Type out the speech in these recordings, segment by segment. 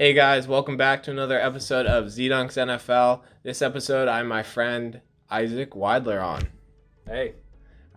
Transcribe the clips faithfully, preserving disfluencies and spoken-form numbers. Hey guys, welcome back to another episode of Z Dunks N F L. This episode, I'm my friend Isaac Weidler on. Hey.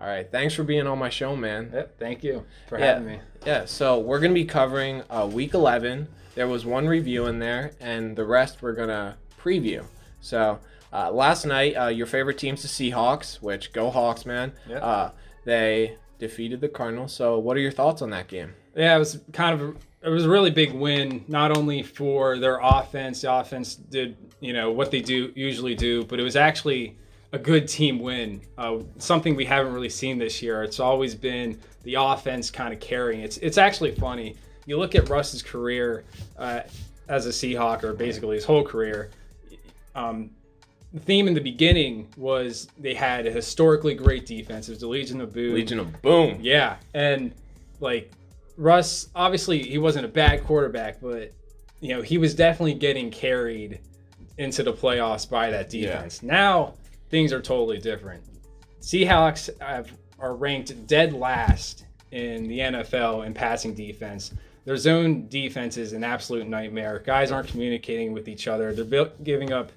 All right, thanks for being on my show, man. Yep, thank you for yeah, having me. Yeah, so we're going to be covering uh, week eleven. There was one review in there, and the rest we're going to preview. So uh, last night, uh, your favorite team's the Seahawks, which go Hawks, man. Yep. Uh, they defeated the Cardinals. So what are your thoughts on that game? Yeah, it was kind of... A- It was a really big win, not only for their offense. The offense did, you know, what they do usually do, but it was actually a good team win, uh, something we haven't really seen this year. It's always been the offense kind of carrying. It's it's actually funny. You look at Russ's career uh, as a Seahawk, or basically his whole career. Um, the theme in the beginning was they had a historically great defense. It was the Legion of Boom. Legion of Boom. Yeah, and like. Russ, obviously, he wasn't a bad quarterback, but, you know, he was definitely getting carried into the playoffs by that defense. Yeah. Now, things are totally different. Seahawks have, are ranked dead last in the N F L in passing defense. Their zone defense is an absolute nightmare. Guys aren't communicating with each other. They're built, giving up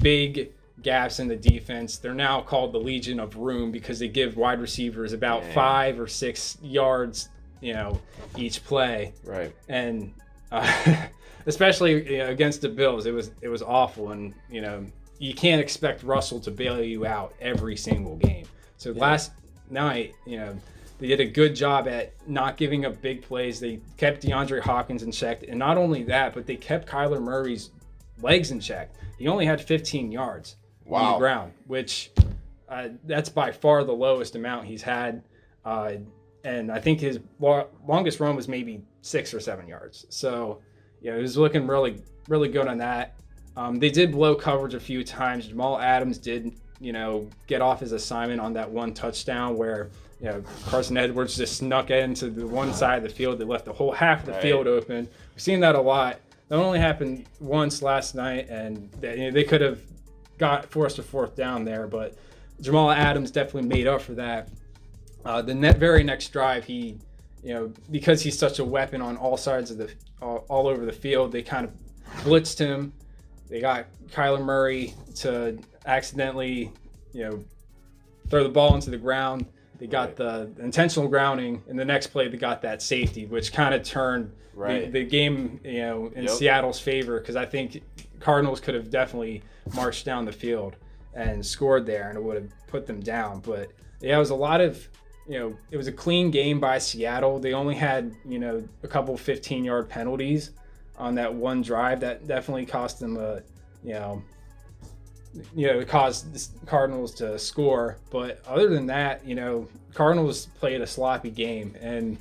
big gaps in the defense. They're now called the Legion of Room because they give wide receivers about Dang. five or six yards you know, each play. Right. And uh, especially you know, against the Bills, it was it was awful. And, you know, you can't expect Russell to bail you out every single game. So yeah. last night, you know, they did a good job at not giving up big plays. They kept DeAndre Hopkins in check. And not only that, but they kept Kyler Murray's legs in check. He only had fifteen yards wow. on the ground, which uh, that's by far the lowest amount he's had. Uh And I think his longest run was maybe six or seven yards. So, you know, he was looking really, really good on that. Um, they did blow coverage a few times. Jamal Adams did, you know, get off his assignment on that one touchdown where, you know, Carson Edwards just snuck into the one side of the field. They left the whole half of the right. field open. We've seen that a lot. That only happened once last night, and they, you know, they could have got forced a fourth down there. But Jamal Adams definitely made up for that. Uh, the net, very next drive, he, you know, because he's such a weapon on all sides of the, all, all over the field, they kind of blitzed him. They got Kyler Murray to accidentally, you know, throw the ball into the ground. They got right. the intentional grounding, and the next play they got that safety, which kind of turned right. the, the game, you know, in yep. Seattle's favor, because I think Cardinals could have definitely marched down the field and scored there, and it would have put them down. But yeah, it was a lot of. You know, it was a clean game by Seattle. They only had, you know, a couple fifteen-yard penalties on that one drive. That definitely cost them a, you know, you know, it caused the Cardinals to score. But other than that, you know, Cardinals played a sloppy game, and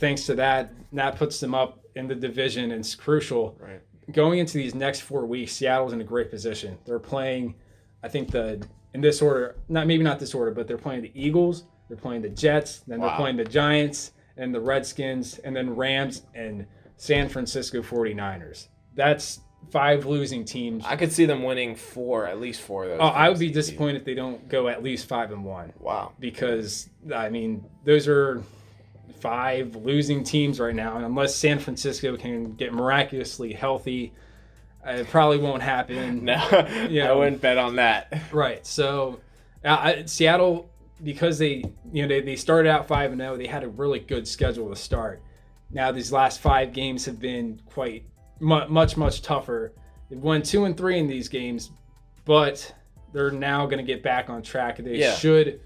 thanks to that, that puts them up in the division, and it's crucial. Right. Going into these next four weeks, Seattle's in a great position. They're playing, I think the in this order, not maybe not this order, but they're playing the Eagles. They're playing the Jets, then wow. they're playing the Giants and the Redskins, and then Rams and San Francisco forty-niners. That's five losing teams. I could see them winning four, at least four of those. Oh, I would be disappointed if they don't go at least five and one. Wow. Because, I mean, those are five losing teams right now. And unless San Francisco can get miraculously healthy, it probably won't happen. No, you know, I wouldn't bet on that. Right. So, uh, I, Seattle... Because they, you know, they, they started out five and zero, they had a really good schedule to start. Now these last five games have been quite mu- much much tougher. They've won two and three in these games, but they're now going to get back on track. They yeah. should.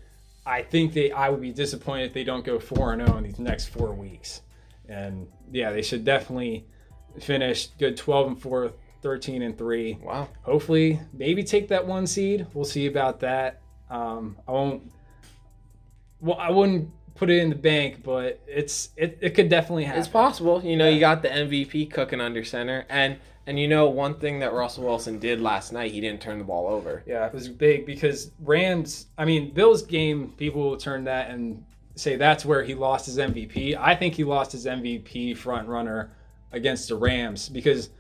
I think they. I would be disappointed if they don't go four and zero in these next four weeks. And yeah, they should definitely finish good twelve and four, thirteen and three. Wow. Hopefully, maybe take that one seed. We'll see about that. Um, I won't. Well, I wouldn't put it in the bank, but it's it, it could definitely happen. It's possible. You know, yeah. you got the M V P cooking under center. And, and you know, one thing that Russell Wilson did last night, he didn't turn the ball over. Yeah, it was big because Rams, I mean, Bill's game, people will turn that and say that's where he lost his M V P. I think he lost his M V P front runner against the Rams because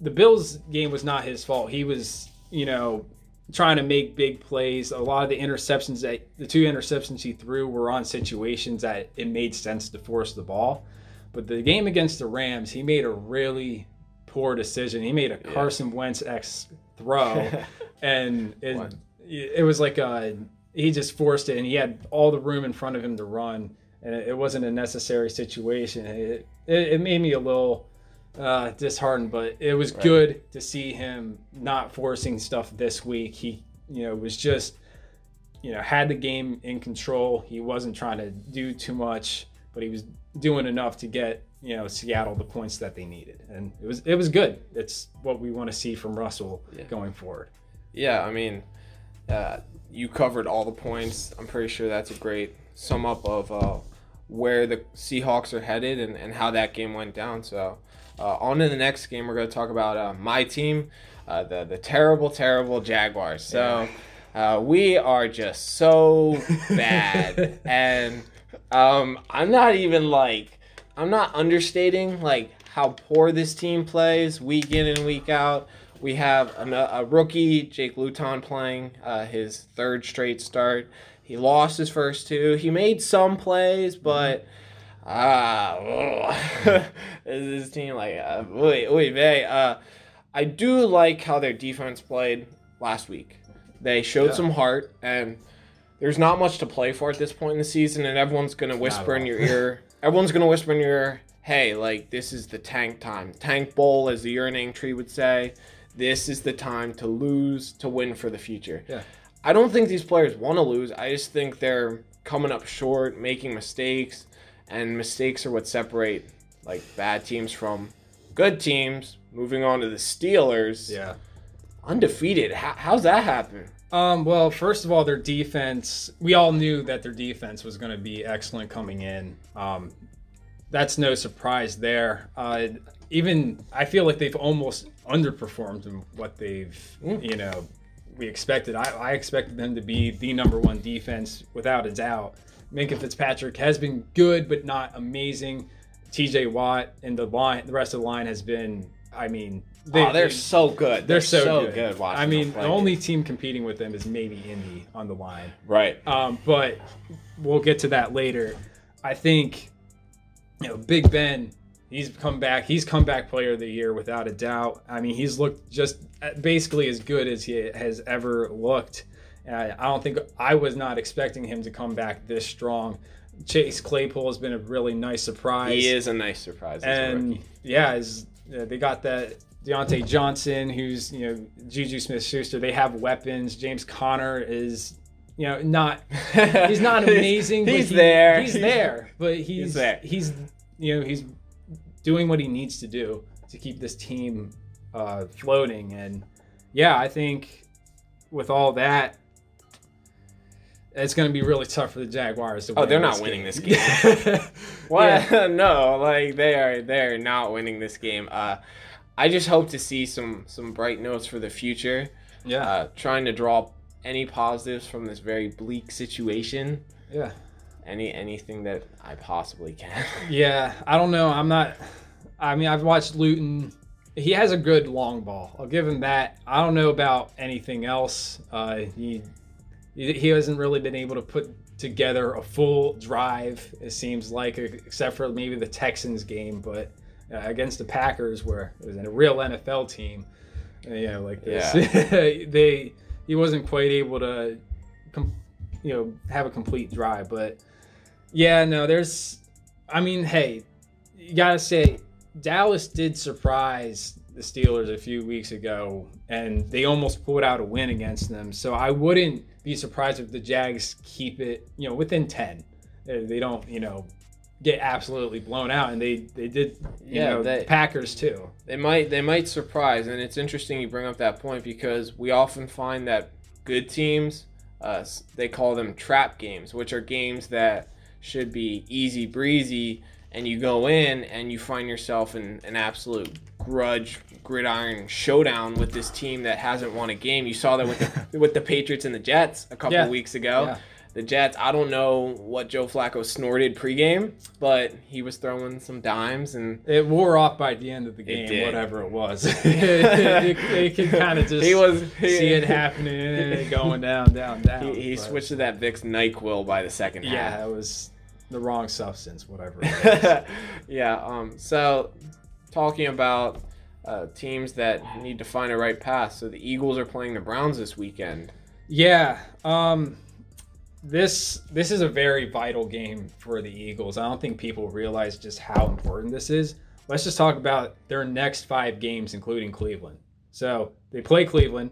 the Bills game was not his fault. He was, you know... trying to make big plays. A lot of the interceptions that the two interceptions he threw were on situations that it made sense to force the ball. But the game against the Rams, he made a really poor decision. He made a yeah. Carson Wentz X throw, and it, it was like a, he just forced it, and he had all the room in front of him to run, and it, it wasn't a necessary situation. It, it, it made me a little uh, disheartened, but it was right. good to see him not forcing stuff this week. He, you know, was just, you know, had the game in control. He wasn't trying to do too much, but he was doing enough to get, you know, Seattle the points that they needed, and it was it was good. It's what we want to see from Russell yeah. going forward. Yeah, I mean, uh, you covered all the points. I'm pretty sure that's a great sum up of uh, where the Seahawks are headed and, and how that game went down. So uh, on to the next game, we're going to talk about uh, my team, uh, the the terrible, terrible Jaguars. So uh, we are just so bad, and um, I'm not even like. I'm not understating like how poor this team plays week in and week out. We have an, a rookie, Jake Luton, playing uh, his third straight start. He lost his first two. He made some plays, but ah, uh, this team like uh, oy, oy vey. Uh, I do like how their defense played last week. They showed yeah. some heart, and there's not much to play for at this point in the season, and everyone's gonna whisper in your ear. Everyone's going to whisper in your ear, hey, like, this is the tank time. Tank bowl, as the urinating tree would say. This is the time to lose, to win for the future. Yeah. I don't think these players want to lose. I just think they're coming up short, making mistakes, and mistakes are what separate, like, bad teams from good teams. Moving on to the Steelers. Yeah. Undefeated. How, how's that happen? Um, well, first of all, their defense, we all knew that their defense was going to be excellent coming in. Um, that's no surprise there. Uh, even I feel like they've almost underperformed in what they've, you know, we expected. I, I expected them to be the number one defense without a doubt. Minkah Fitzpatrick has been good, but not amazing. T J Watt and the line, the rest of the line has been, I mean, They, oh, they're they, so good. They're, they're so, so good. good watching I mean, the only team competing with them is maybe Indy on the line. Right. Um, but we'll get to that later. I think, you know, Big Ben, he's come back. He's comeback player of the year without a doubt. I mean, he's looked just basically as good as he has ever looked. Uh, I don't think I was not expecting him to come back this strong. Chase Claypool has been a really nice surprise. He is a nice surprise. And, as a rookie. yeah, is uh, they got that – Deontay Johnson, who's, you know, Juju Smith-Schuster, they have weapons. James Conner is, you know, not, he's not amazing. he's, but he's he, there. He's there. But he's, he's, there. he's, you know, he's doing what he needs to do to keep this team uh, floating. And, yeah, I think with all that, it's going to be really tough for the Jaguars to win. Oh, they're not winning this game. What? Yeah. No, like, they are, they're not winning this game. Uh, I just hope to see some some bright notes for the future. Yeah. Uh, trying to draw any positives from this very bleak situation. Yeah. Any anything that I possibly can. Yeah. I don't know. I'm not I mean, I've watched Luton. He has a good long ball. I'll give him that. I don't know about anything else. Uh, he he hasn't really been able to put together a full drive, it seems like, except for maybe the Texans game, but against the Packers, where it was a real N F L team, you know, like this, yeah. they he wasn't quite able to, com- you know, have a complete drive. But yeah, no, there's, I mean, hey, you gotta say Dallas did surprise the Steelers a few weeks ago, and they almost pulled out a win against them. So I wouldn't be surprised if the Jags keep it, you know, within ten. They don't, you know. Get absolutely blown out, and they they did you yeah, know they, Packers too. They might they might surprise, and it's interesting you bring up that point because we often find that good teams, uh, they call them trap games, which are games that should be easy breezy, and you go in and you find yourself in an absolute grudge gridiron showdown with this team that hasn't won a game. You saw that with the, with the Patriots and the Jets a couple yeah. weeks ago. Yeah. The Jets, I don't know what Joe Flacco snorted pregame, but he was throwing some dimes. And it wore off by the end of the game, it whatever it was. it, it, it can kind of just he was, he, see it happening and it going down, down, down. He, he switched to that Vicks NyQuil by the second yeah, half. Yeah, it was the wrong substance, whatever it was. yeah, um, so talking about uh, teams that need to find a right path. So the Eagles are playing the Browns this weekend. Yeah. Um, this this is a very vital game for the Eagles. I don't think people realize just how important this is. Let's just talk about their next five games, including Cleveland. So they play Cleveland,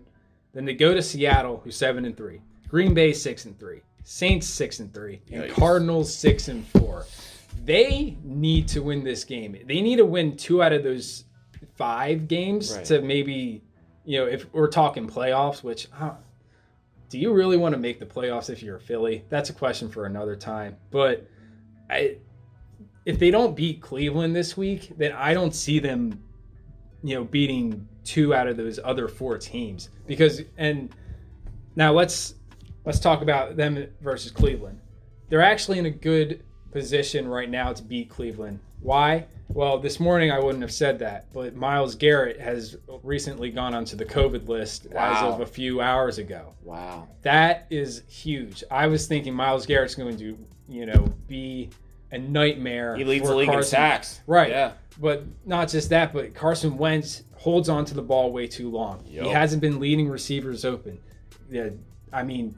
then they go to Seattle, who's seven and three, Green Bay six and three, Saints six and three, and nice. Cardinals six and four. They need to win this game. They need to win two out of those five games right. to maybe, you know, if we're talking playoffs, which uh, do you really want to make the playoffs if you're a Philly? That's a question for another time. But I, if they don't beat Cleveland this week, then I don't see them, you know, beating two out of those other four teams. Because and now let's let's talk about them versus Cleveland. They're actually in a good position right now to beat Cleveland. Why? Well, this morning I wouldn't have said that, but Myles Garrett has recently gone onto the COVID list wow. as of a few hours ago. Wow. That is huge. I was thinking Myles Garrett's going to, you know, be a nightmare. He leads the league in sacks. Right. Yeah. But not just that, but Carson Wentz holds on to the ball way too long. Yep. He hasn't been leading receivers open. Yeah, I mean,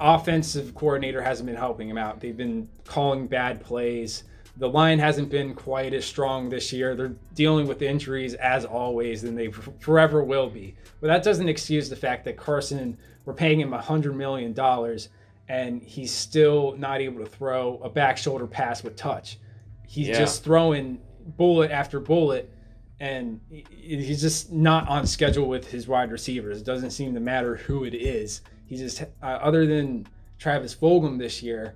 offensive coordinator hasn't been helping him out. They've been calling bad plays. The line hasn't been quite as strong this year. They're dealing with injuries as always, and they forever will be. But that doesn't excuse the fact that Carson, we're paying him one hundred million dollars, and he's still not able to throw a back shoulder pass with touch. He's yeah. just throwing bullet after bullet, and he's just not on schedule with his wide receivers. It doesn't seem to matter who it is. He just, uh, other than Travis Fulgham this year,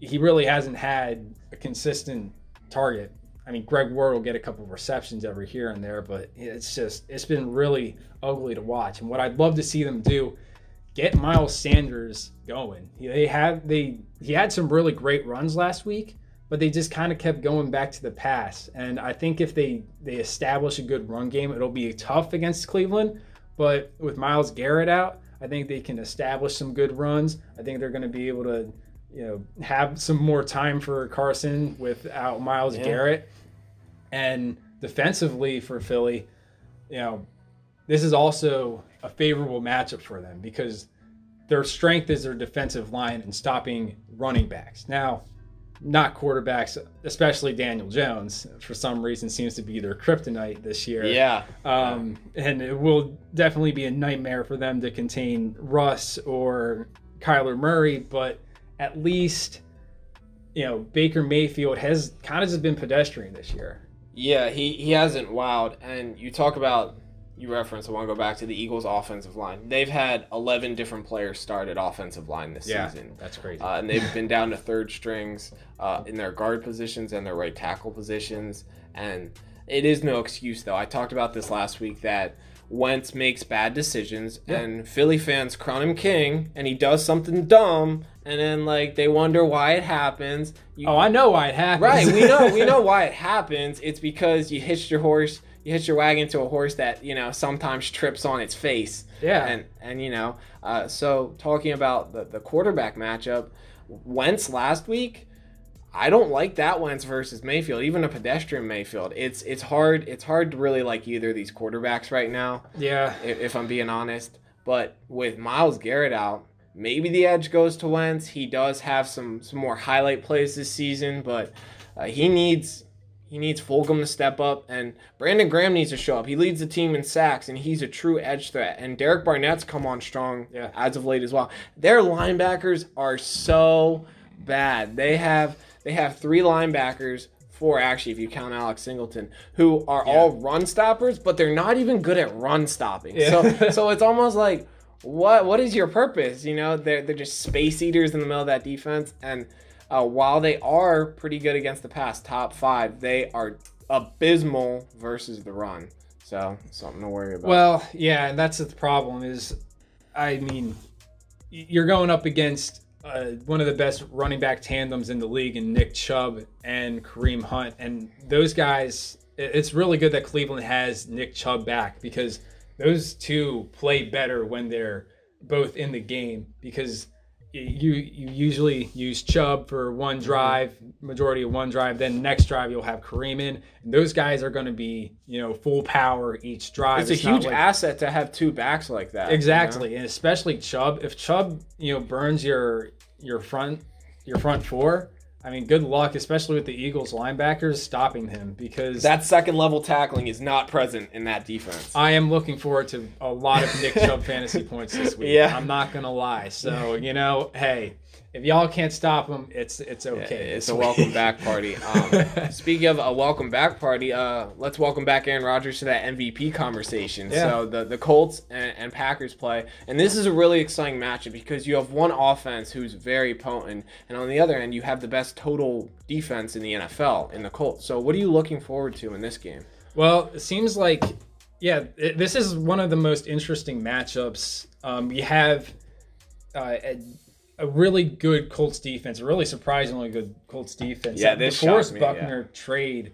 he really hasn't had a consistent target. I mean, Greg Ward will get a couple of receptions every here and there, but it's just, it's been really ugly to watch. And what I'd love to see them do, get Miles Sanders going. They have, they, he had some really great runs last week, but they just kind of kept going back to the pass. And I think if they, they establish a good run game, it'll be tough against Cleveland, but with Myles Garrett out, I think they can establish some good runs. I think they're going to be able to, you know, have some more time for Carson without Myles yeah. Garrett. And defensively for Philly, you know, this is also a favorable matchup for them because their strength is their defensive line and stopping running backs. Now, not quarterbacks, especially Daniel Jones, for some reason seems to be their kryptonite this year. Yeah. Um, and it will definitely be a nightmare for them to contain Russ or Kyler Murray, but at least, you know, Baker Mayfield has kind of just been pedestrian this year. Yeah, he, he hasn't wowed. And you talk about, you reference, I want to go back to the Eagles' offensive line. They've had eleven different players start at offensive line this yeah, season. That's crazy. Uh, and they've been down to third strings uh, in their guard positions and their right tackle positions. And it is no excuse, though. I talked about this last week that Wentz makes bad decisions, yeah. and Philly fans crown him king, and he does something dumb, and then like they wonder why it happens. You, oh, I know why it happens. Right, we know we know why it happens. It's because you hitched your horse. You hitch your wagon to a horse that, you know, sometimes trips on its face. Yeah. And, and you know, uh, so talking about the, the quarterback matchup, Wentz last week, I don't like that Wentz versus Mayfield, even a pedestrian Mayfield. It's it's hard it's hard to really like either of these quarterbacks right now. Yeah. If, if I'm being honest. But with Myles Garrett out, maybe the edge goes to Wentz. He does have some, some more highlight plays this season, but uh, he needs... He needs Fulgham to step up, and Brandon Graham needs to show up. He leads the team in sacks, and he's a true edge threat. And Derek Barnett's come on strong yeah. as of late as well. Their linebackers are so bad. They have they have three linebackers, four actually if you count Alex Singleton, who are yeah. all run stoppers, but they're not even good at run stopping. Yeah. So so it's almost like what what is your purpose? You know, they're they're just space eaters in the middle of that defense. And Uh, while they are pretty good against the pass, top five, they are abysmal versus the run. So something to worry about. Well, yeah, and that's the problem is, I mean, you're going up against uh, one of the best running back tandems in the league in Nick Chubb and Kareem Hunt. And those guys, it's really good that Cleveland has Nick Chubb back because those two play better when they're both in the game because you you usually use Chubb for one drive, majority of one drive. Then next drive you'll have Kareem in. And those guys are going to be, you know, full power each drive. It's, it's a huge like, asset to have two backs like that. Exactly, you know? And especially Chubb. If Chubb, you know, burns your your front your front four, I mean, good luck, especially with the Eagles linebackers stopping him, because that second level tackling is not present in that defense. I am looking forward to a lot of Nick Chubb fantasy points this week. Yeah. I'm not going to lie. So, you know, hey, if y'all can't stop him, it's it's okay. Yeah, it's a welcome back party. Um, speaking of a welcome back party, uh, let's welcome back Aaron Rodgers to that M V P conversation. Yeah. So the, the Colts and, and Packers play. And this is a really exciting matchup because you have one offense who's very potent, and on the other end, you have the best total defense in the N F L in the Colts. So what are you looking forward to in this game? Well, it seems like, yeah, it, this is one of the most interesting matchups. Um, you have uh, a, a really good Colts defense, a really surprisingly good Colts defense. Yeah, this the Forrest me, Buckner yeah. trade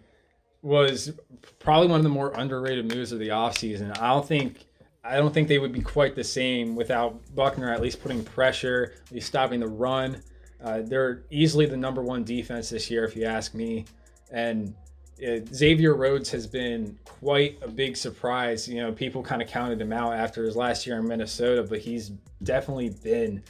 was probably one of the more underrated moves of the offseason. I don't think I don't think they would be quite the same without Buckner at least putting pressure, at least stopping the run. Uh, they're easily the number one defense this year, if you ask me. And uh, Xavier Rhodes has been quite a big surprise. You know, people kind of counted him out after his last year in Minnesota, but he's definitely been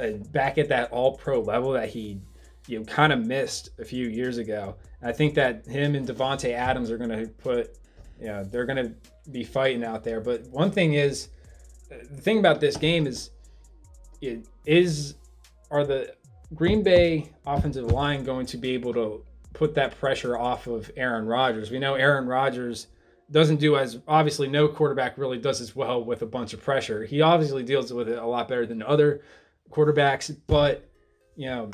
uh, back at that all-pro level that he, you know, kind of missed a few years ago. And I think that him and Devontae Adams are going to put, you know, they're going to be fighting out there. But one thing is, the thing about this game is, it is, are the Green Bay offensive line going to be able to put that pressure off of Aaron Rodgers? We know Aaron Rodgers doesn't do as, obviously no quarterback really does as well with a bunch of pressure. He obviously deals with it a lot better than other quarterbacks, but you know,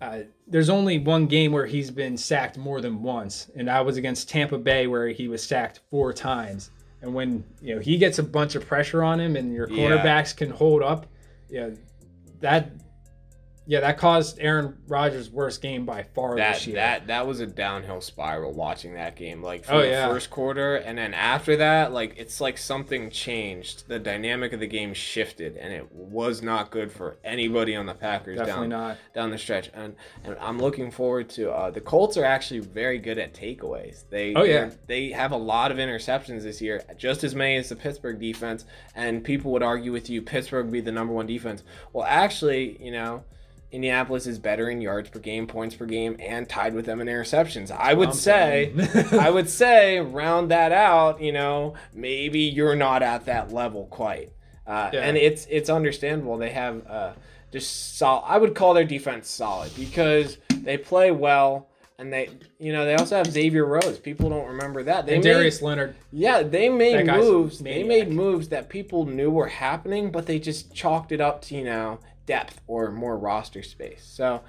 uh, there's only one game where he's been sacked more than once, and that was against Tampa Bay where he was sacked four times. And when, you know, he gets a bunch of pressure on him and your quarterbacks yeah. can hold up, yeah, you know, that Yeah, that caused Aaron Rodgers' worst game by far that, this year. That that was a downhill spiral watching that game. Like, for oh, the yeah. first quarter, and then after that, like, it's like something changed. The dynamic of the game shifted, and it was not good for anybody on the Packers Definitely down, not. down the stretch. And and I'm looking forward to uh, – the Colts are actually very good at takeaways. They, oh, yeah. They have a lot of interceptions this year, just as many as the Pittsburgh defense, and people would argue with you, Pittsburgh would be the number one defense. Well, actually, you know – Indianapolis is better in yards per game, points per game, and tied with them in interceptions. I would say, I would say, round that out. You know, maybe you're not at that level quite, uh, yeah. and it's it's understandable. They have uh, just solid. I would call their defense solid because they play well, and they, you know, they also have Xavier Rhodes. People don't remember that. They and made, Darius Leonard. Yeah, they made moves. They made moves that people knew were happening, but they just chalked it up to, you know, depth or more roster space. So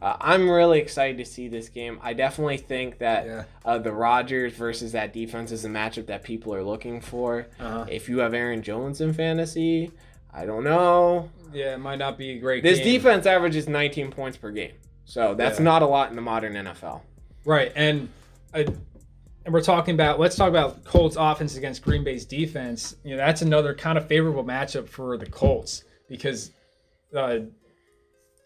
uh, I'm really excited to see this game. I definitely think that yeah. uh, the Rodgers versus that defense is a matchup that people are looking for. Uh-huh. If you have Aaron Jones in fantasy, I don't know. Yeah, it might not be a great this game. This defense averages nineteen points per game. So that's yeah. not a lot in the modern N F L. Right. And uh, and we're talking about, let's talk about Colts offense against Green Bay's defense. You know, that's another kind of favorable matchup for the Colts because Uh,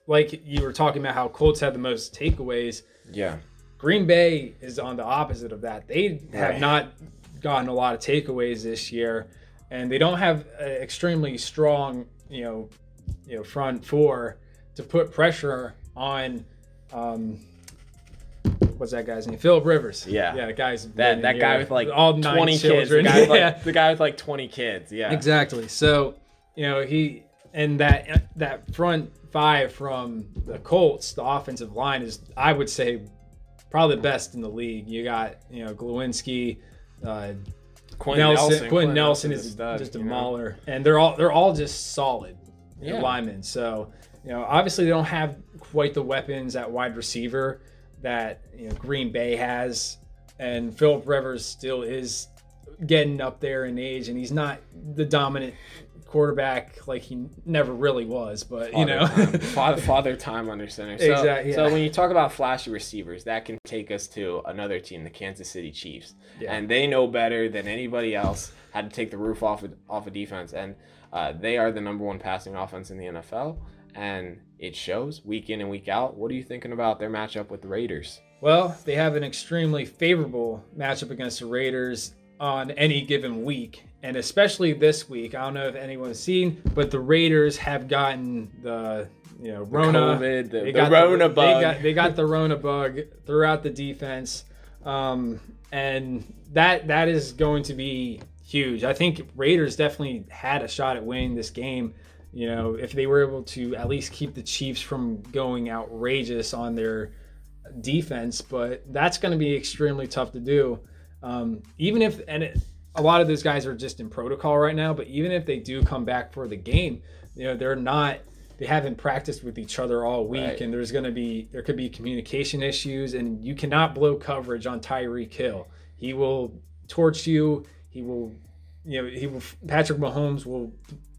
like you were talking about how Colts had the most takeaways. Yeah. Green Bay is on the opposite of that. They have right. not gotten a lot of takeaways this year, and they don't have an extremely strong, you know, you know, front four to put pressure on. Um, what's that guy's name? Philip Rivers. Yeah. Yeah, the guy's that that guy with like all twenty kids. The guy, with yeah. like, the guy with like twenty kids. Yeah. Exactly. So, you know, he. And that that front five from the Colts, the offensive line is, I would say, probably the best in the league. You got, you know, Glowinski, uh, Quentin Nelson. Nelson. Quentin Nelson, Nelson is stud, just a mauler, know? And they're all they're all just solid yeah. know, linemen. So, you know, obviously they don't have quite the weapons at wide receiver that, you know, Green Bay has, and Philip Rivers still is getting up there in age, and he's not the dominant quarterback like he never really was, but you father know time. father time under center. So, exactly, yeah. so when you talk about flashy receivers, that can take us to another team, the Kansas City Chiefs, yeah. and they know better than anybody else how to take the roof off of, off of defense, and uh, they are the number one passing offense in the N F L, and it shows week in and week out. What are you thinking about their matchup with the Raiders? Well, they have an extremely favorable matchup against the Raiders on any given week, and especially this week. I don't know if anyone's seen, but the Raiders have gotten the you know Rona, the, COVID, the, they the got Rona the, bug. They got, they got the Rona bug throughout the defense, um, and that that is going to be huge. I think Raiders definitely had a shot at winning this game. You know, if they were able to at least keep the Chiefs from going outrageous on their defense, but that's going to be extremely tough to do. Um, even if, and it, a lot of those guys are just in protocol right now, but even if they do come back for the game, you know, they're not, they haven't practiced with each other all week, right. And there's going to be, there could be communication issues, and you cannot blow coverage on Tyreek Hill. He will torch you. He will, you know, he will, Patrick Mahomes will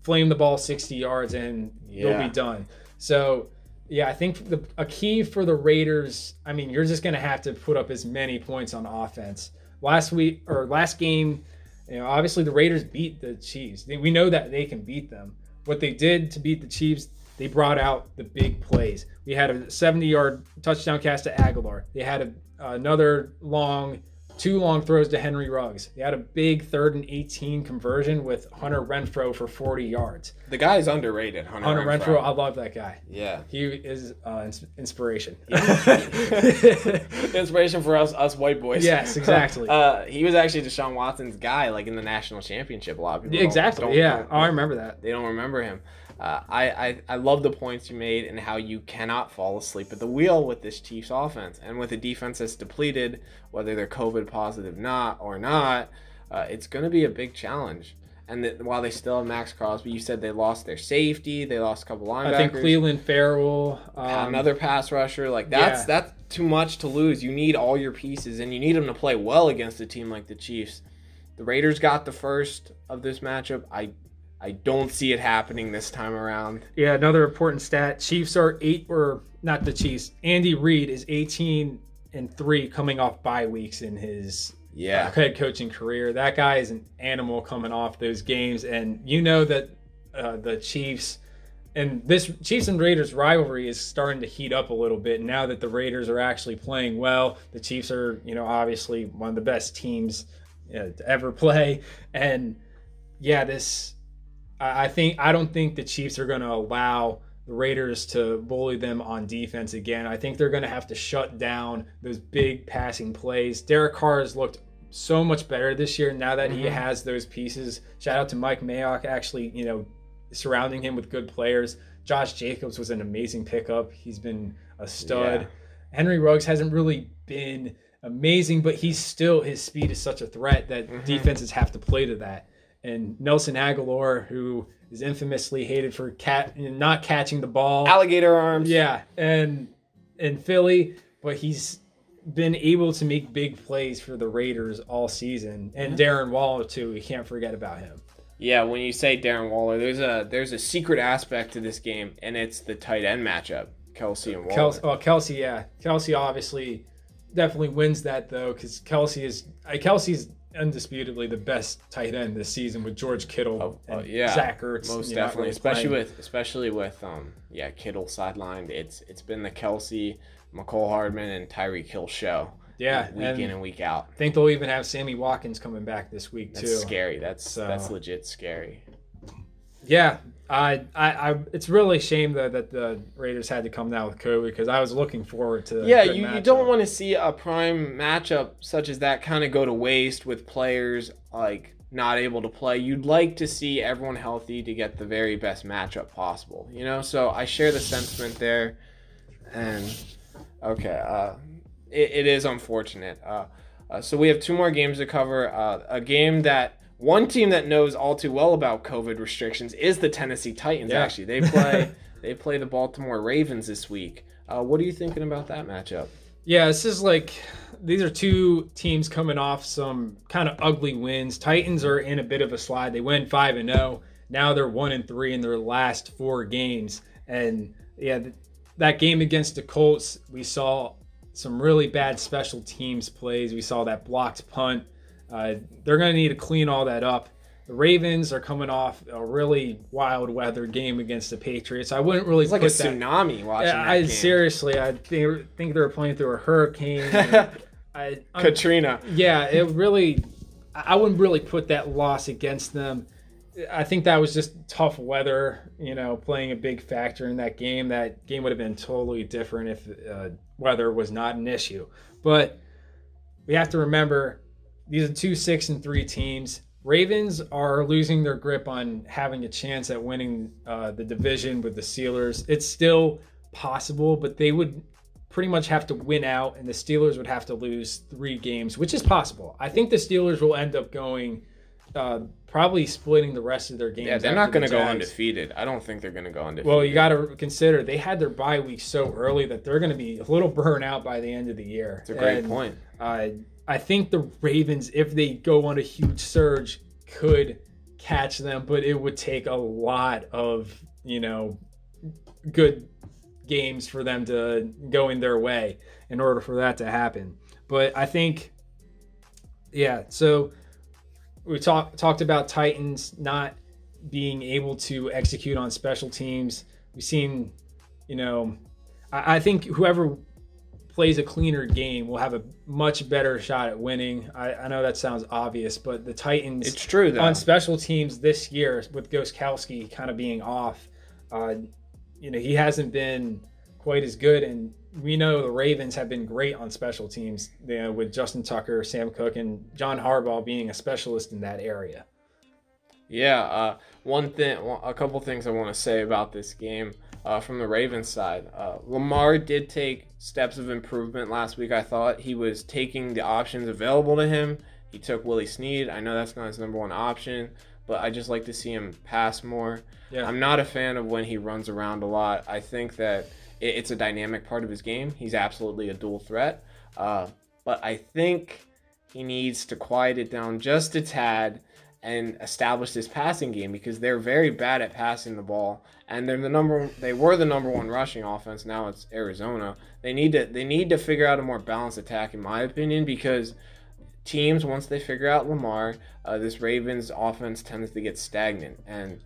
flame the ball sixty yards and yeah. You'll be done. So, yeah, I think the, a key for the Raiders, I mean, you're just going to have to put up as many points on offense. Last week or last game, you know, obviously the Raiders beat the Chiefs. They, we know that they can beat them. What they did to beat the Chiefs, they brought out the big plays. We had a seventy-yard touchdown catch to Aguilar. They had a, another long, two long throws to Henry Ruggs. They had a big third and eighteen conversion with Hunter Renfrow for forty yards. The guy is underrated, Hunter, Hunter Renfrow. Renfrow. I love that guy. Yeah. He is uh, ins- inspiration. Inspiration for us, us white boys. Yes, exactly. uh, he was actually Deshaun Watson's guy, like in the national championship. A lot of people don't, exactly, don't, yeah. Don't, oh, I remember that. They don't remember him. Uh, I, I, I love the points you made and how you cannot fall asleep at the wheel with this Chiefs offense. And with a defense that's depleted, whether they're COVID positive not or not, uh, it's going to be a big challenge. And that, while they still have Max Crosby, you said they lost their safety, they lost a couple linebackers. I think Cleveland Farrell. Um, another pass rusher. Like that's, yeah. that's too much to lose. You need all your pieces, and you need them to play well against a team like the Chiefs. The Raiders got the first of this matchup. I I don't see it happening this time around. Yeah, another important stat. Chiefs are eight, or not the Chiefs. Andy Reid is eighteen and three coming off bye weeks in his yeah. uh, head coaching career. That guy is an animal coming off those games. And you know that uh, the Chiefs and this Chiefs and Raiders rivalry is starting to heat up a little bit now that the Raiders are actually playing well. The Chiefs are, you know, obviously one of the best teams you know, to ever play. And yeah, this. I think I don't think the Chiefs are going to allow the Raiders to bully them on defense again. I think they're going to have to shut down those big passing plays. Derek Carr has looked so much better this year now that mm-hmm. he has those pieces. Shout out to Mike Mayock actually, you know, surrounding him with good players. Josh Jacobs was an amazing pickup. He's been a stud. Yeah. Henry Ruggs hasn't really been amazing, but he's still his speed is such a threat that mm-hmm. defenses have to play to that. And Nelson Aguilar, who is infamously hated for cat, not catching the ball. Alligator arms. Yeah, and in Philly, but he's been able to make big plays for the Raiders all season. And Darren Waller, too. We can't forget about him. Yeah, when you say Darren Waller, there's a there's a secret aspect to this game, and it's the tight end matchup, Kelsey and Waller. Kelsey, oh, Kelsey, yeah. Kelsey obviously definitely wins that, though, because Kelsey is – Kelsey's – undisputably the best tight end this season with George Kittle oh, and uh, yeah, Zach Ertz. Most definitely, really especially playing. with especially with um yeah Kittle sidelined. It's it's been the Kelsey, McCole Hardman, and Tyreek Hill show. Yeah, week in and week out. I think they'll even have Sammy Watkins coming back this week too. That's scary. That's so, that's legit scary. Yeah, I, I I it's really a shame that that the Raiders had to come down with COVID because I was looking forward to. Yeah, you, you don't want to see a prime matchup such as that kind of go to waste with players like not able to play. You'd like to see everyone healthy to get the very best matchup possible, you know. So I share the sentiment there, and okay, uh, it, it is unfortunate. Uh, uh, so we have two more games to cover. Uh, a game that. One team that knows all too well about COVID restrictions is the Tennessee Titans, yeah. actually. They play they play the Baltimore Ravens this week. Uh, what are you thinking about that matchup? Yeah, this is like these are two teams coming off some kind of ugly wins. Titans are in a bit of a slide. They went five and oh. Now they're one and three in their last four games. And, yeah, th- that game against the Colts, we saw some really bad special teams plays. We saw that blocked punt. Uh, they're going to need to clean all that up. The Ravens are coming off a really wild weather game against the Patriots. I wouldn't really it's like put a that, tsunami watching yeah, that I, game. Seriously, I th- think they were playing through a hurricane. I, Katrina. Yeah, it really. I wouldn't really put that loss against them. I think that was just tough weather, you know, playing a big factor in that game. That game would have been totally different if uh, weather was not an issue. But we have to remember these are two six and three teams. Ravens are losing their grip on having a chance at winning uh, the division with the Steelers. It's still possible, but they would pretty much have to win out, and the Steelers would have to lose three games, which is possible. I think the Steelers will end up going uh, probably splitting the rest of their games. Yeah, they're not going to go undefeated. I don't think they're going to go undefeated. Well, you got to consider they had their bye week so early that they're going to be a little burnt out by the end of the year. It's a great and, point. Uh, I think the Ravens, if they go on a huge surge, could catch them, but it would take a lot of, you know, good games for them to go in their way in order for that to happen. But I think, yeah, so we talk, talked about Titans not being able to execute on special teams. We've seen, you know, I, I think whoever plays a cleaner game will have a much better shot at winning. I, I know that sounds obvious, but the Titans it's true, though. On special teams this year with Gostkowski kind of being off, uh, you know, he hasn't been quite as good. And we know the Ravens have been great on special teams, you know, with Justin Tucker, Sam Cook, and John Harbaugh being a specialist in that area. Yeah. Uh, one thing, a couple things I want to say about this game. Uh, from the Ravens side, uh, Lamar did take steps of improvement last week. I thought he was taking the options available to him. He took Willie Snead. I know that's not his number one option, but I just like to see him pass more. Yeah. I'm not a fan of when he runs around a lot. I think that it, it's a dynamic part of his game. He's absolutely a dual threat, uh, but I think he needs to quiet it down just a tad and establish this passing game, because they're very bad at passing the ball, and they're the number they were the number one rushing offense. Now it's Arizona. They need to they need to figure out a more balanced attack, in my opinion, because teams, once they figure out Lamar, uh, this Ravens offense tends to get stagnant, and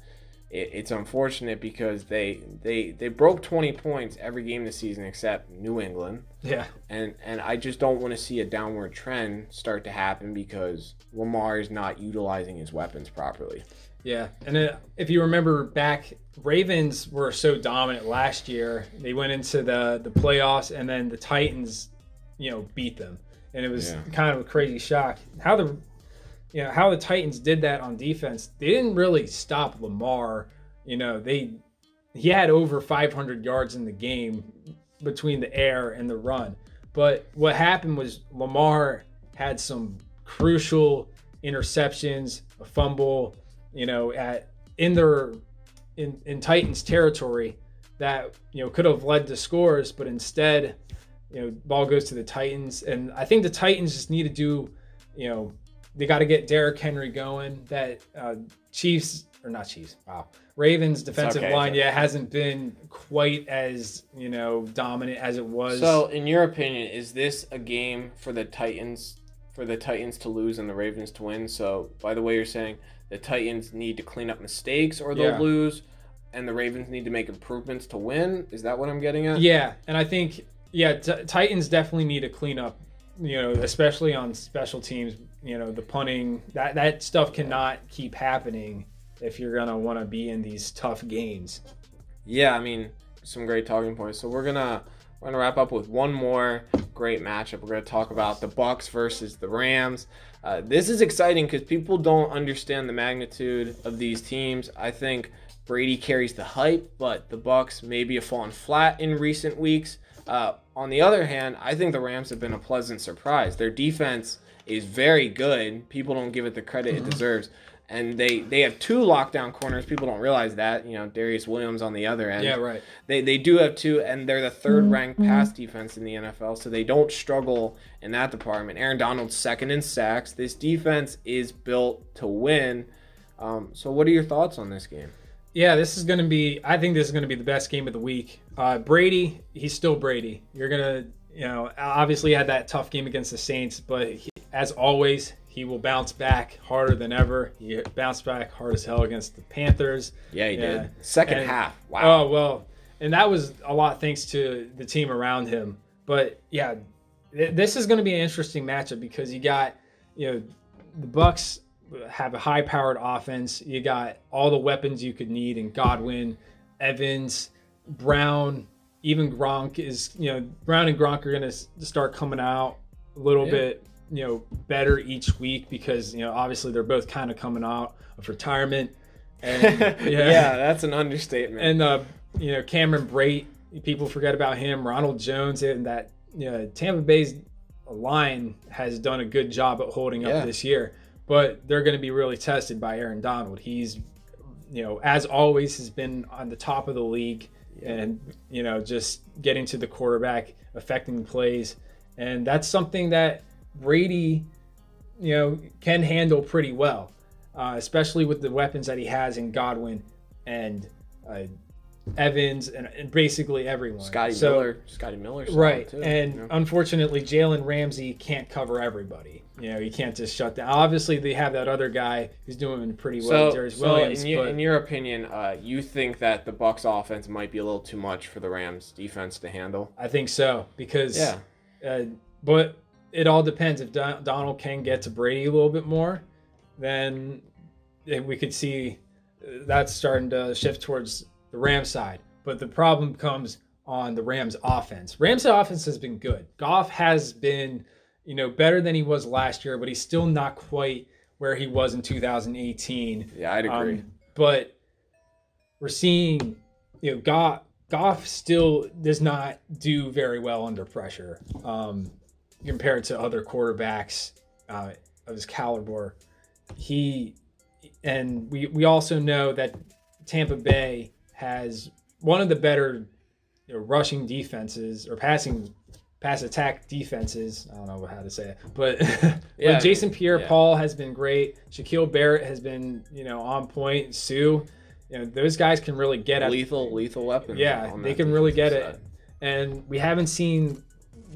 it, it's unfortunate because they they they broke twenty points every game this season except New England. Yeah, and and I just don't want to see a downward trend start to happen because Lamar is not utilizing his weapons properly. Yeah, and then if you remember back, Ravens were so dominant last year. They went into the the playoffs, and then the Titans, you know, beat them, and it was yeah. kind of a crazy shock how the, you know, how the Titans did that on defense. They didn't really stop Lamar. You know, they he had over five hundred yards in the game between the air and the run. But what happened was Lamar had some crucial interceptions, a fumble, you know, at in their in, in Titans territory that, you know, could have led to scores, but instead, you know, ball goes to the Titans. And I think the Titans just need to do, you know, they got to get Derrick Henry going. That uh, Chiefs or not Chiefs, wow. Ravens defensive okay, line, yeah, hasn't been quite as, you know, dominant as it was. So, in your opinion, is this a game for the Titans for the Titans to lose and the Ravens to win? So, by the way, you're saying the Titans need to clean up mistakes or they'll yeah. lose, and the Ravens need to make improvements to win? Is that what I'm getting at? Yeah, and I think yeah, t- Titans definitely need to clean up, you know, especially on special teams, you know, the punting, that that stuff cannot keep happening if you're going to want to be in these tough games. Yeah, I mean, some great talking points. So we're going to we're gonna wrap up with one more great matchup. We're going to talk about the Bucs versus the Rams. Uh, this is exciting because people don't understand the magnitude of these teams. I think Brady carries the hype, but the Bucs maybe have fallen flat in recent weeks. Uh, on the other hand, I think the Rams have been a pleasant surprise. Their defense is very good. People don't give it the credit mm-hmm. it deserves. And they, they have two lockdown corners. People don't realize that. You know, Darius Williams on the other end. Yeah, right. They they do have two, and they're the third-ranked mm-hmm. pass defense in the N F L, so they don't struggle in that department. Aaron Donald's second in sacks. This defense is built to win. Um, so what are your thoughts on this game? Yeah, this is going to be – I think this is going to be the best game of the week. Uh, Brady, he's still Brady. You're going to – you know, obviously had that tough game against the Saints, but he, as always – He will bounce back harder than ever. He bounced back hard as hell against the Panthers. Yeah, he yeah. did. Second and, half. Wow. Oh, well, and that was a lot thanks to the team around him. But, yeah, th- this is going to be an interesting matchup because you got, you know, the Bucs have a high-powered offense. You got all the weapons you could need in Godwin, Evans, Brown, even Gronk is, you know, Brown and Gronk are going to start coming out a little yeah. bit. You know, better each week because, you know, obviously they're both kind of coming out of retirement. And, yeah. yeah, that's an understatement. And, uh, you know, Cameron Brate, people forget about him. Ronald Jones, and that, you know, Tampa Bay's line has done a good job at holding yeah. up this year. But they're going to be really tested by Aaron Donald. He's, you know, as always, has been on the top of the league yeah. and, you know, just getting to the quarterback, affecting plays. And that's something that Brady, you know, can handle pretty well, uh, especially with the weapons that he has in Godwin and uh, Evans and, and basically everyone. Scotty so, Miller, Scotty Miller, right? Too, and you know? Unfortunately, Jalen Ramsey can't cover everybody. You know, you can't just shut down. Obviously, they have that other guy who's doing pretty well, so, Darius so Williams. In, you, but, in your opinion, uh, you think that the Bucs offense might be a little too much for the Rams defense to handle? I think so because, yeah, uh, but. It all depends. If Donald can get to Brady a little bit more, then we could see that's starting to shift towards the Rams side. But the problem comes on the Rams offense. Rams offense has been good. Goff has been, you know, better than he was last year, but he's still not quite where he was in two thousand eighteen. Yeah, I'd agree. Um, but we're seeing, you know, Goff, Goff still does not do very well under pressure. Um, compared to other quarterbacks uh, of his caliber. He, and we, we also know that Tampa Bay has one of the better, you know, rushing defenses or passing, pass attack defenses. I don't know how to say it, but yeah, like Jason Pierre-Paul yeah. has been great. Shaquille Barrett has been, you know, on point. Sue, you know, those guys can really get it. Lethal, lethal weapons. Yeah, they can really get it. And we haven't seen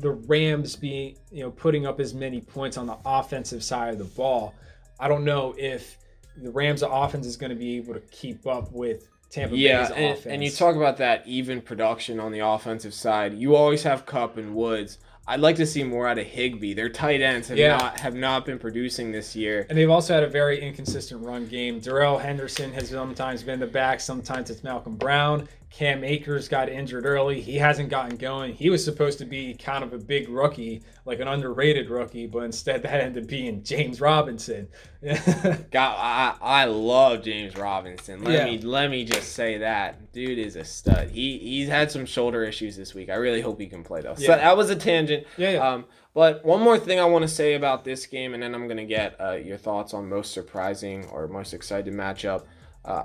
the Rams be, you know, putting up as many points on the offensive side of the ball. I don't know if the Rams' offense is going to be able to keep up with Tampa yeah, Bay's and, offense. And you talk about that even production on the offensive side. You always have Kupp and Woods. I'd like to see more out of Higbee. Their tight ends have yeah. not have not been producing this year. And they've also had a very inconsistent run game. Darrell Henderson has sometimes been the back, sometimes it's Malcolm Brown. Cam Akers got injured early. He hasn't gotten going. He was supposed to be kind of a big rookie, like an underrated rookie, but instead that ended up being James Robinson. God, I, I love James Robinson. Let yeah. me let me just say that. Dude is a stud. He he's had some shoulder issues this week. I really hope he can play though. Yeah. So that was a tangent. Yeah, yeah. Um, but one more thing I want to say about this game, and then I'm gonna get uh, your thoughts on most surprising or most excited matchup. Uh,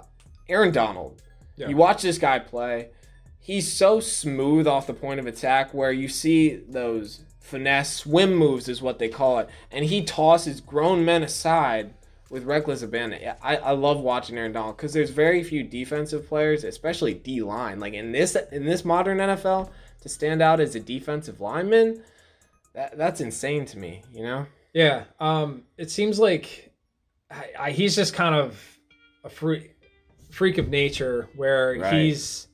Aaron Donald. Yeah. You watch this guy play. He's so smooth off the point of attack where you see those finesse swim moves is what they call it. And he tosses grown men aside with reckless abandon. I, I love watching Aaron Donald because there's very few defensive players, especially D-line. Like in this in this modern N F L, to stand out as a defensive lineman, that, that's insane to me, you know? Yeah. Um, it seems like I, I, he's just kind of a free... freak of nature where right. he's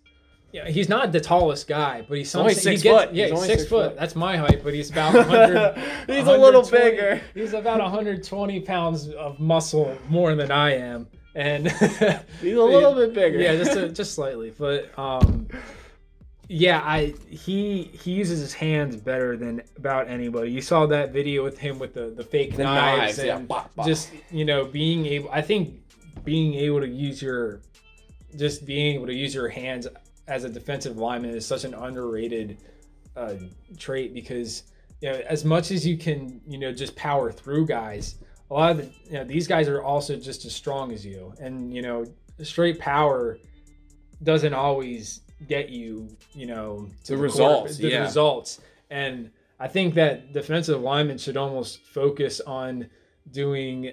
yeah, he's not the tallest guy, but he's only six he gets, foot. Yeah, he's, he's six, six foot. foot. That's my height, but he's about one hundred he's a little bigger. He's about one hundred twenty pounds of muscle more than I am. And he's a little yeah, bit bigger. Yeah, just a, just slightly. But um yeah, I he he uses his hands better than about anybody. You saw that video with him with the, the fake the knives, knives and yeah, bop, bop. Just, you know, being able I think being able to use your Just being able to use your hands as a defensive lineman is such an underrated uh, trait because, you know, as much as you can, you know, just power through guys, a lot of the, you know, these guys are also just as strong as you. And, you know, straight power doesn't always get you, you know, to the, the results. Court, the yeah. results. And I think that defensive linemen should almost focus on doing,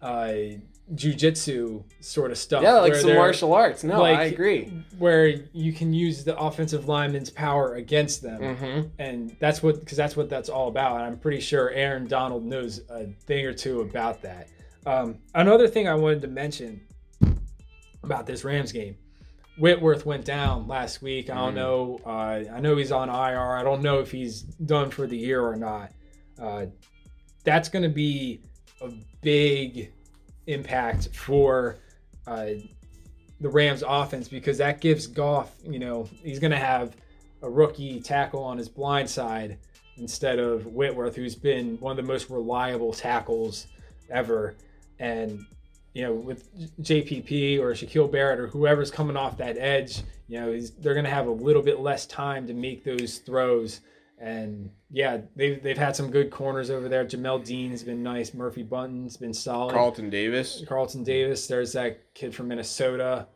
uh, jujitsu sort of stuff. Yeah, like some martial arts. No, like, I agree. Where you can use the offensive lineman's power against them. Mm-hmm. And that's what, because that's what that's all about. And I'm pretty sure Aaron Donald knows a thing or two about that. Um, another thing I wanted to mention about this Rams game, Whitworth went down last week. I don't mm. know. Uh, I know he's on I R. I don't know if he's done for the year or not. Uh, that's going to be a big impact for uh, the Rams offense, because that gives Goff, you know, he's going to have a rookie tackle on his blind side instead of Whitworth, who's been one of the most reliable tackles ever. And you know, with J P P or Shaquille Barrett or whoever's coming off that edge, you know, they're going to have a little bit less time to make those throws. And yeah, they've, they've had some good corners over there. Jamel Dean's been nice. Murphy Bunton's been solid. Carlton Davis. Carlton Davis. There's that kid from Minnesota.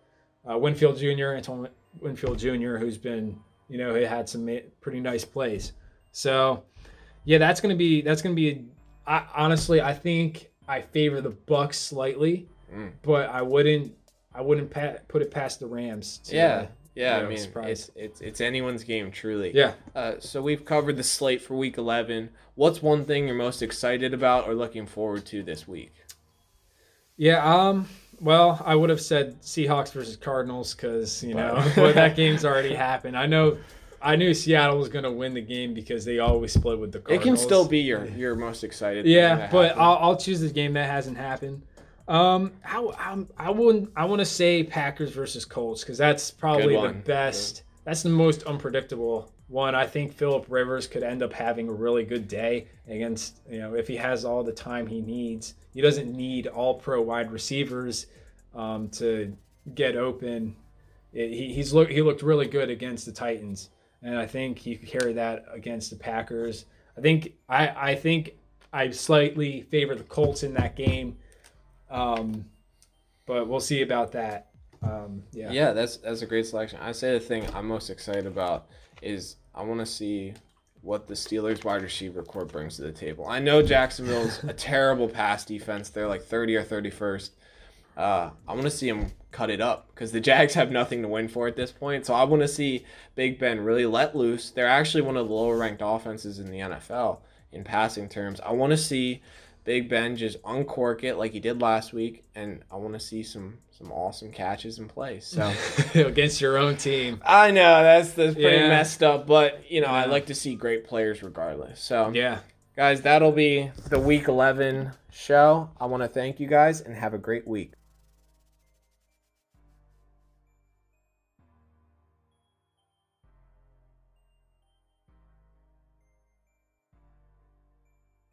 Uh, Winfield Junior, Antoine Winfield Junior, who's been, you know, he had some pretty nice plays. So yeah, that's going to be, that's going to be, I, honestly, I think I favor the Bucks slightly, mm. but I wouldn't. I wouldn't pat, put it past the Rams. To, yeah, yeah. You know, I mean, surprise. It's, it's it's anyone's game, truly. Yeah. Uh, so we've covered the slate for Week eleven. What's one thing you're most excited about or looking forward to this week? Yeah. Um. Well, I would have said Seahawks versus Cardinals because you but. know but that game's already happened. I know. I knew Seattle was going to win the game because they always split with the Cardinals. It can still be your, your most excited. Yeah, but I'll, I'll choose the game that hasn't happened. Um, I I, I wouldn't. I want to say Packers versus Colts because that's probably the best. Yeah. That's the most unpredictable one. I think Philip Rivers could end up having a really good day against, you know, if he has all the time he needs. He doesn't need all pro wide receivers um, to get open. It, he he's look he looked really good against the Titans. And I think you could carry that against the Packers. I think I, I think I slightly favor the Colts in that game, um, but we'll see about that. Um, yeah, yeah, that's that's a great selection. I say the thing I'm most excited about is I want to see what the Steelers wide receiver corps brings to the table. I know Jacksonville's a terrible pass defense; they're like thirty or thirty-first. Uh, I want to see him cut it up because the Jags have nothing to win for at this point. So I want to see Big Ben really let loose. They're actually one of the lower-ranked offenses in the N F L in passing terms. I want to see Big Ben just uncork it like he did last week, and I want to see some some awesome catches and plays. So against your own team, I know that's that's pretty yeah. messed up, but you know yeah. I like to see great players regardless. So yeah. Guys, that'll be the Week eleven show. I want to thank you guys and have a great week.